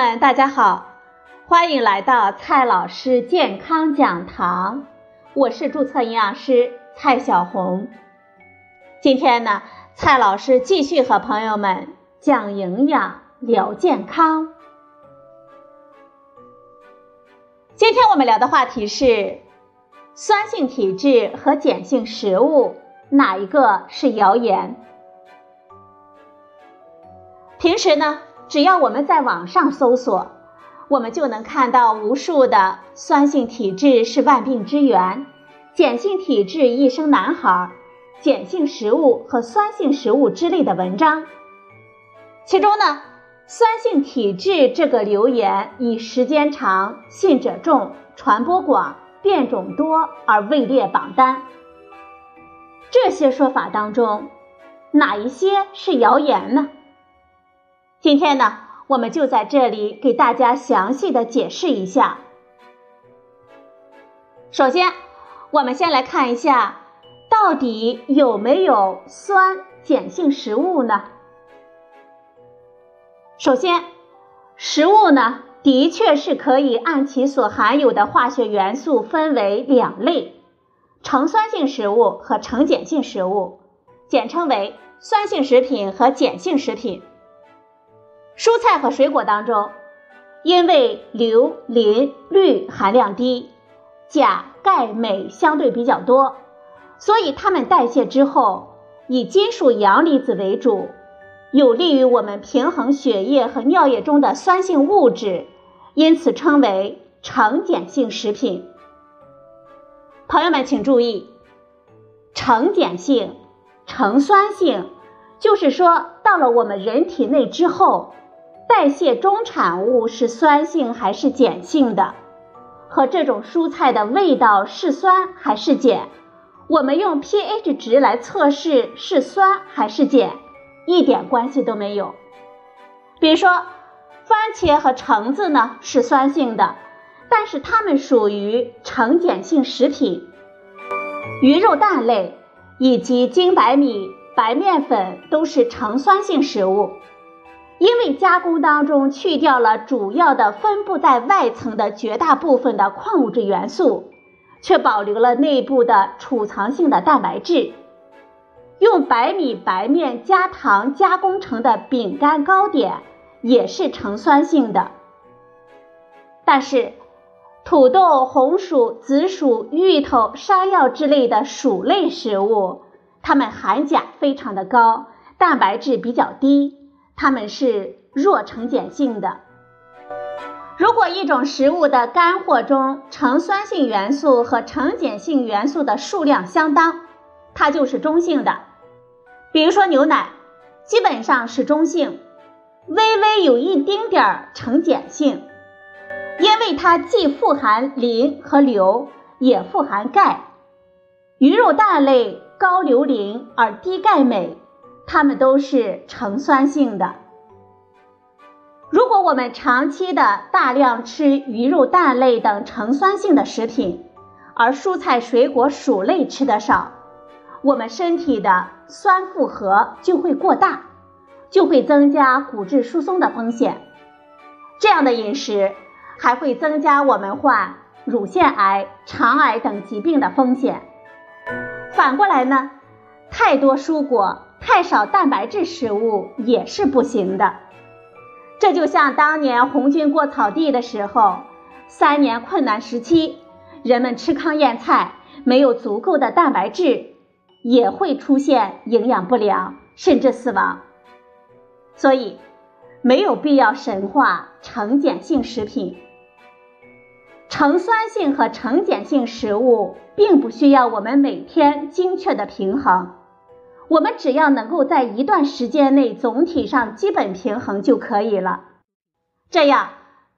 们，大家好，欢迎来到蔡老师健康讲堂，我是注册营养师蔡小红。今天呢，蔡老师继续和朋友们讲营养聊健康。今天我们聊的话题是酸性体质和碱性食物哪一个是谣言？平时呢，只要我们在网上搜索，我们就能看到无数的酸性体质是万病之源，碱性体质一生难好，碱性食物和酸性食物之类的文章。其中呢，酸性体质这个流言以时间长、信者众、传播广、变种多而位列榜单。这些说法当中，哪一些是谣言呢？今天呢，我们就在这里给大家详细的解释一下。首先，我们先来看一下，到底有没有酸碱性食物呢？首先，食物呢，的确是可以按其所含有的化学元素分为两类，呈酸性食物和呈碱性食物，简称为酸性食品和碱性食品。蔬菜和水果当中，因为硫、磷、氯含量低，钾、钙、镁相对比较多，所以它们代谢之后以金属阳离子为主，有利于我们平衡血液和尿液中的酸性物质，因此称为呈碱性食品。朋友们请注意，呈碱性、呈酸性，就是说到了我们人体内之后，代谢中产物是酸性还是碱性的，和这种蔬菜的味道是酸还是碱，我们用 pH 值来测试是酸还是碱，一点关系都没有。比如说，番茄和橙子呢是酸性的，但是它们属于呈碱性食品。鱼肉蛋类以及精白米、白面粉都是呈酸性食物。因为加工当中去掉了主要的分布在外层的绝大部分的矿物质元素，却保留了内部的储藏性的蛋白质。用白米、白面加糖加工成的饼干、糕点也是呈酸性的。但是土豆、红薯、紫薯、芋头、山药之类的薯类食物，它们含钾非常的高，蛋白质比较低，它们是弱呈碱性的。如果一种食物的干货中呈酸性元素和呈碱性元素的数量相当，它就是中性的。比如说牛奶，基本上是中性，微微有一丁点儿呈碱性，因为它既富含磷和硫，也富含钙。鱼肉蛋类高硫磷而低钙镁，它们都是呈酸性的。如果我们长期的大量吃鱼肉蛋类等呈酸性的食品，而蔬菜水果薯类吃得少，我们身体的酸负荷就会过大，就会增加骨质疏松的风险。这样的饮食还会增加我们患乳腺癌、肠癌等疾病的风险。反过来呢，太多蔬果、太少蛋白质食物也是不行的。这就像当年红军过草地的时候，3年困难时期，人们吃糠咽菜，没有足够的蛋白质，也会出现营养不良，甚至死亡。所以，没有必要神化呈碱性食品。呈酸性和呈碱性食物并不需要我们每天精确的平衡，我们只要能够在一段时间内总体上基本平衡就可以了。这样，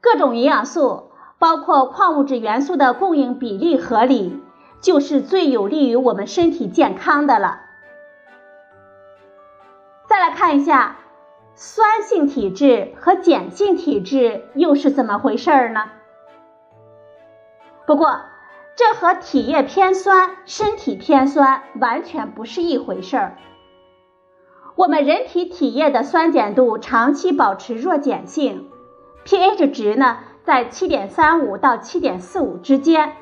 各种营养素，包括矿物质元素的供应比例合理，就是最有利于我们身体健康的了。再来看一下，酸性体质和碱性体质又是怎么回事呢？不过，这和体液偏酸、身体偏酸完全不是一回事儿。我们人体体液的酸碱度长期保持弱碱性， pH 值呢在 7.35 到 7.45 之间，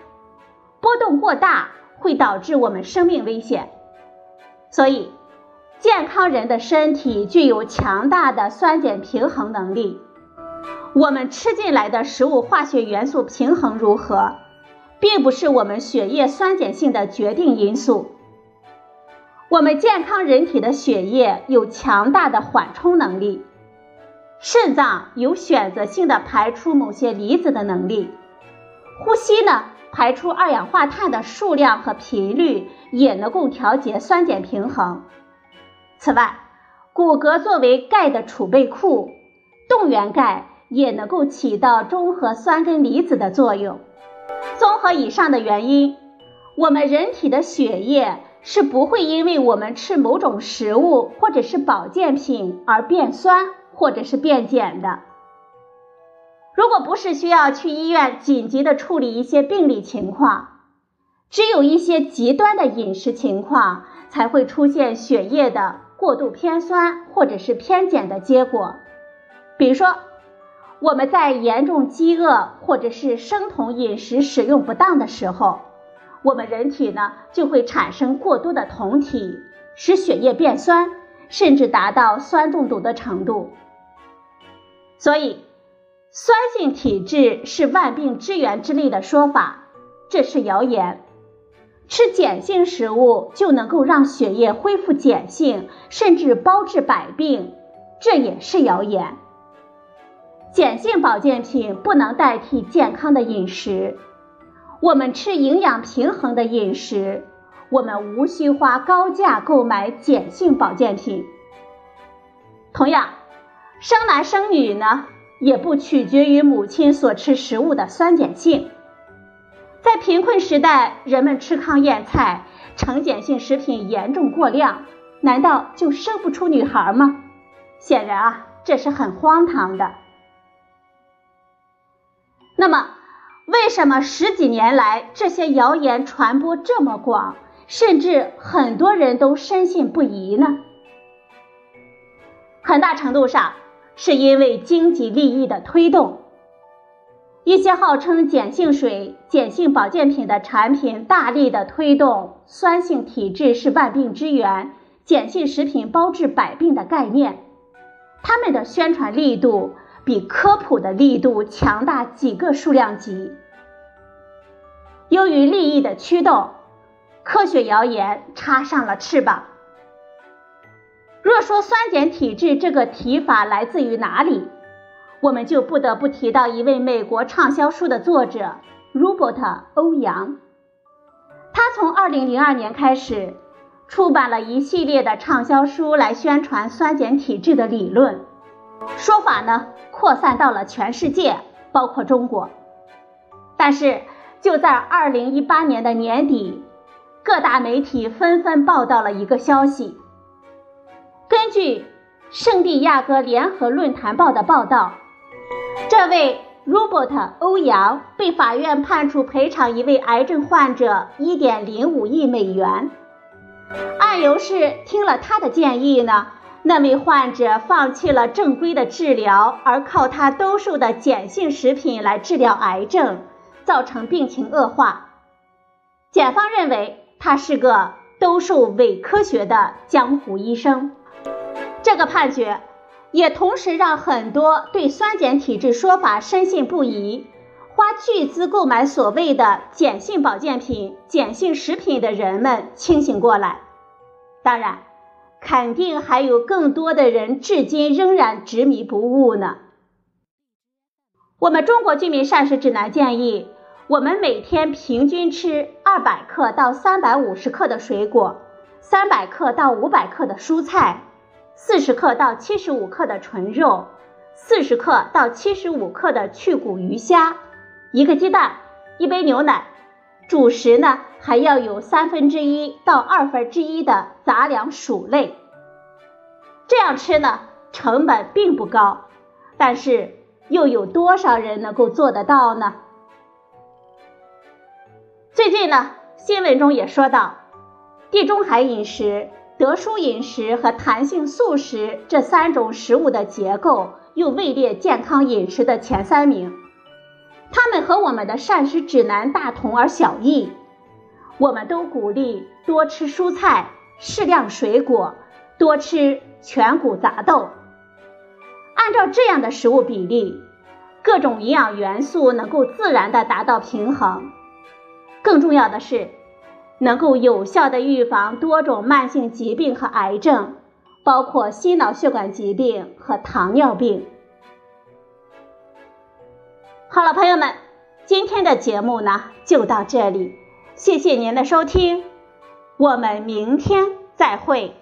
波动过大会导致我们生命危险。所以，健康人的身体具有强大的酸碱平衡能力。我们吃进来的食物化学元素平衡如何，并不是我们血液酸碱性的决定因素。我们健康人体的血液有强大的缓冲能力，肾脏有选择性的排出某些离子的能力，呼吸呢，排出二氧化碳的数量和频率也能够调节酸碱平衡。此外，骨骼作为钙的储备库，动员钙也能够起到中和酸根离子的作用。综合以上的原因，我们人体的血液是不会因为我们吃某种食物或者是保健品而变酸或者是变碱的。如果不是需要去医院紧急的处理一些病理情况，只有一些极端的饮食情况才会出现血液的过度偏酸或者是偏碱的结果。比如说，我们在严重饥饿或者是生酮饮食使用不当的时候，我们人体呢就会产生过多的酮体，使血液变酸，甚至达到酸中毒的程度。所以，酸性体质是万病之源之类的说法，这是谣言。吃碱性食物就能够让血液恢复碱性，甚至包治百病，这也是谣言。碱性保健品不能代替健康的饮食。我们吃营养平衡的饮食，我们无需花高价购买碱性保健品。同样，生男生女呢，也不取决于母亲所吃食物的酸碱性。在贫困时代，人们吃糠咽菜，呈碱性食品严重过量，难道就生不出女孩吗？显然啊，这是很荒唐的。那么为什么十几年来这些谣言传播这么广，甚至很多人都深信不疑呢？很大程度上是因为经济利益的推动。一些号称碱性水、碱性保健品的产品大力的推动酸性体质是万病之源、碱性食品包治百病的概念，他们的宣传力度比科普的力度强大几个数量级。由于利益的驱动，科学谣言插上了翅膀。若说酸碱体质这个提法来自于哪里，我们就不得不提到一位美国畅销书的作者 Robert 欧阳。他从2002年开始出版了一系列的畅销书来宣传酸碱体质的理论，说法呢扩散到了全世界，包括中国。但是就在2018年的年底，各大媒体纷纷报道了一个消息。根据圣地亚哥联合论坛报的报道，这位 Robert 欧阳被法院判处赔偿一位癌症患者 1.05 亿美元。案由是听了他的建议呢，那位患者放弃了正规的治疗，而靠他兜售的碱性食品来治疗癌症，造成病情恶化。检方认为他是个兜售伪科学的江湖医生。这个判决也同时让很多对酸碱体质说法深信不疑，花巨资购买所谓的碱性保健品、碱性食品的人们清醒过来。当然，肯定还有更多的人至今仍然执迷不悟呢。我们中国居民膳食指南建议，我们每天平均吃200克到350克的水果，300克到500克的蔬菜，40克到75克的纯肉，40克到75克的去骨鱼虾，一个鸡蛋，一杯牛奶。主食呢，还要有1/3到1/2的杂粮薯类。这样吃呢，成本并不高，但是又有多少人能够做得到呢？最近呢，新闻中也说到，地中海饮食、德蔬饮食和弹性素食这3种食物的结构又位列健康饮食的前三名。它们和我们的膳食指南大同而小异，我们都鼓励多吃蔬菜、适量水果，多吃全谷杂豆。按照这样的食物比例，各种营养元素能够自然地达到平衡。更重要的是，能够有效地预防多种慢性疾病和癌症，包括心脑血管疾病和糖尿病。好了，朋友们，今天的节目呢就到这里，谢谢您的收听，我们明天再会。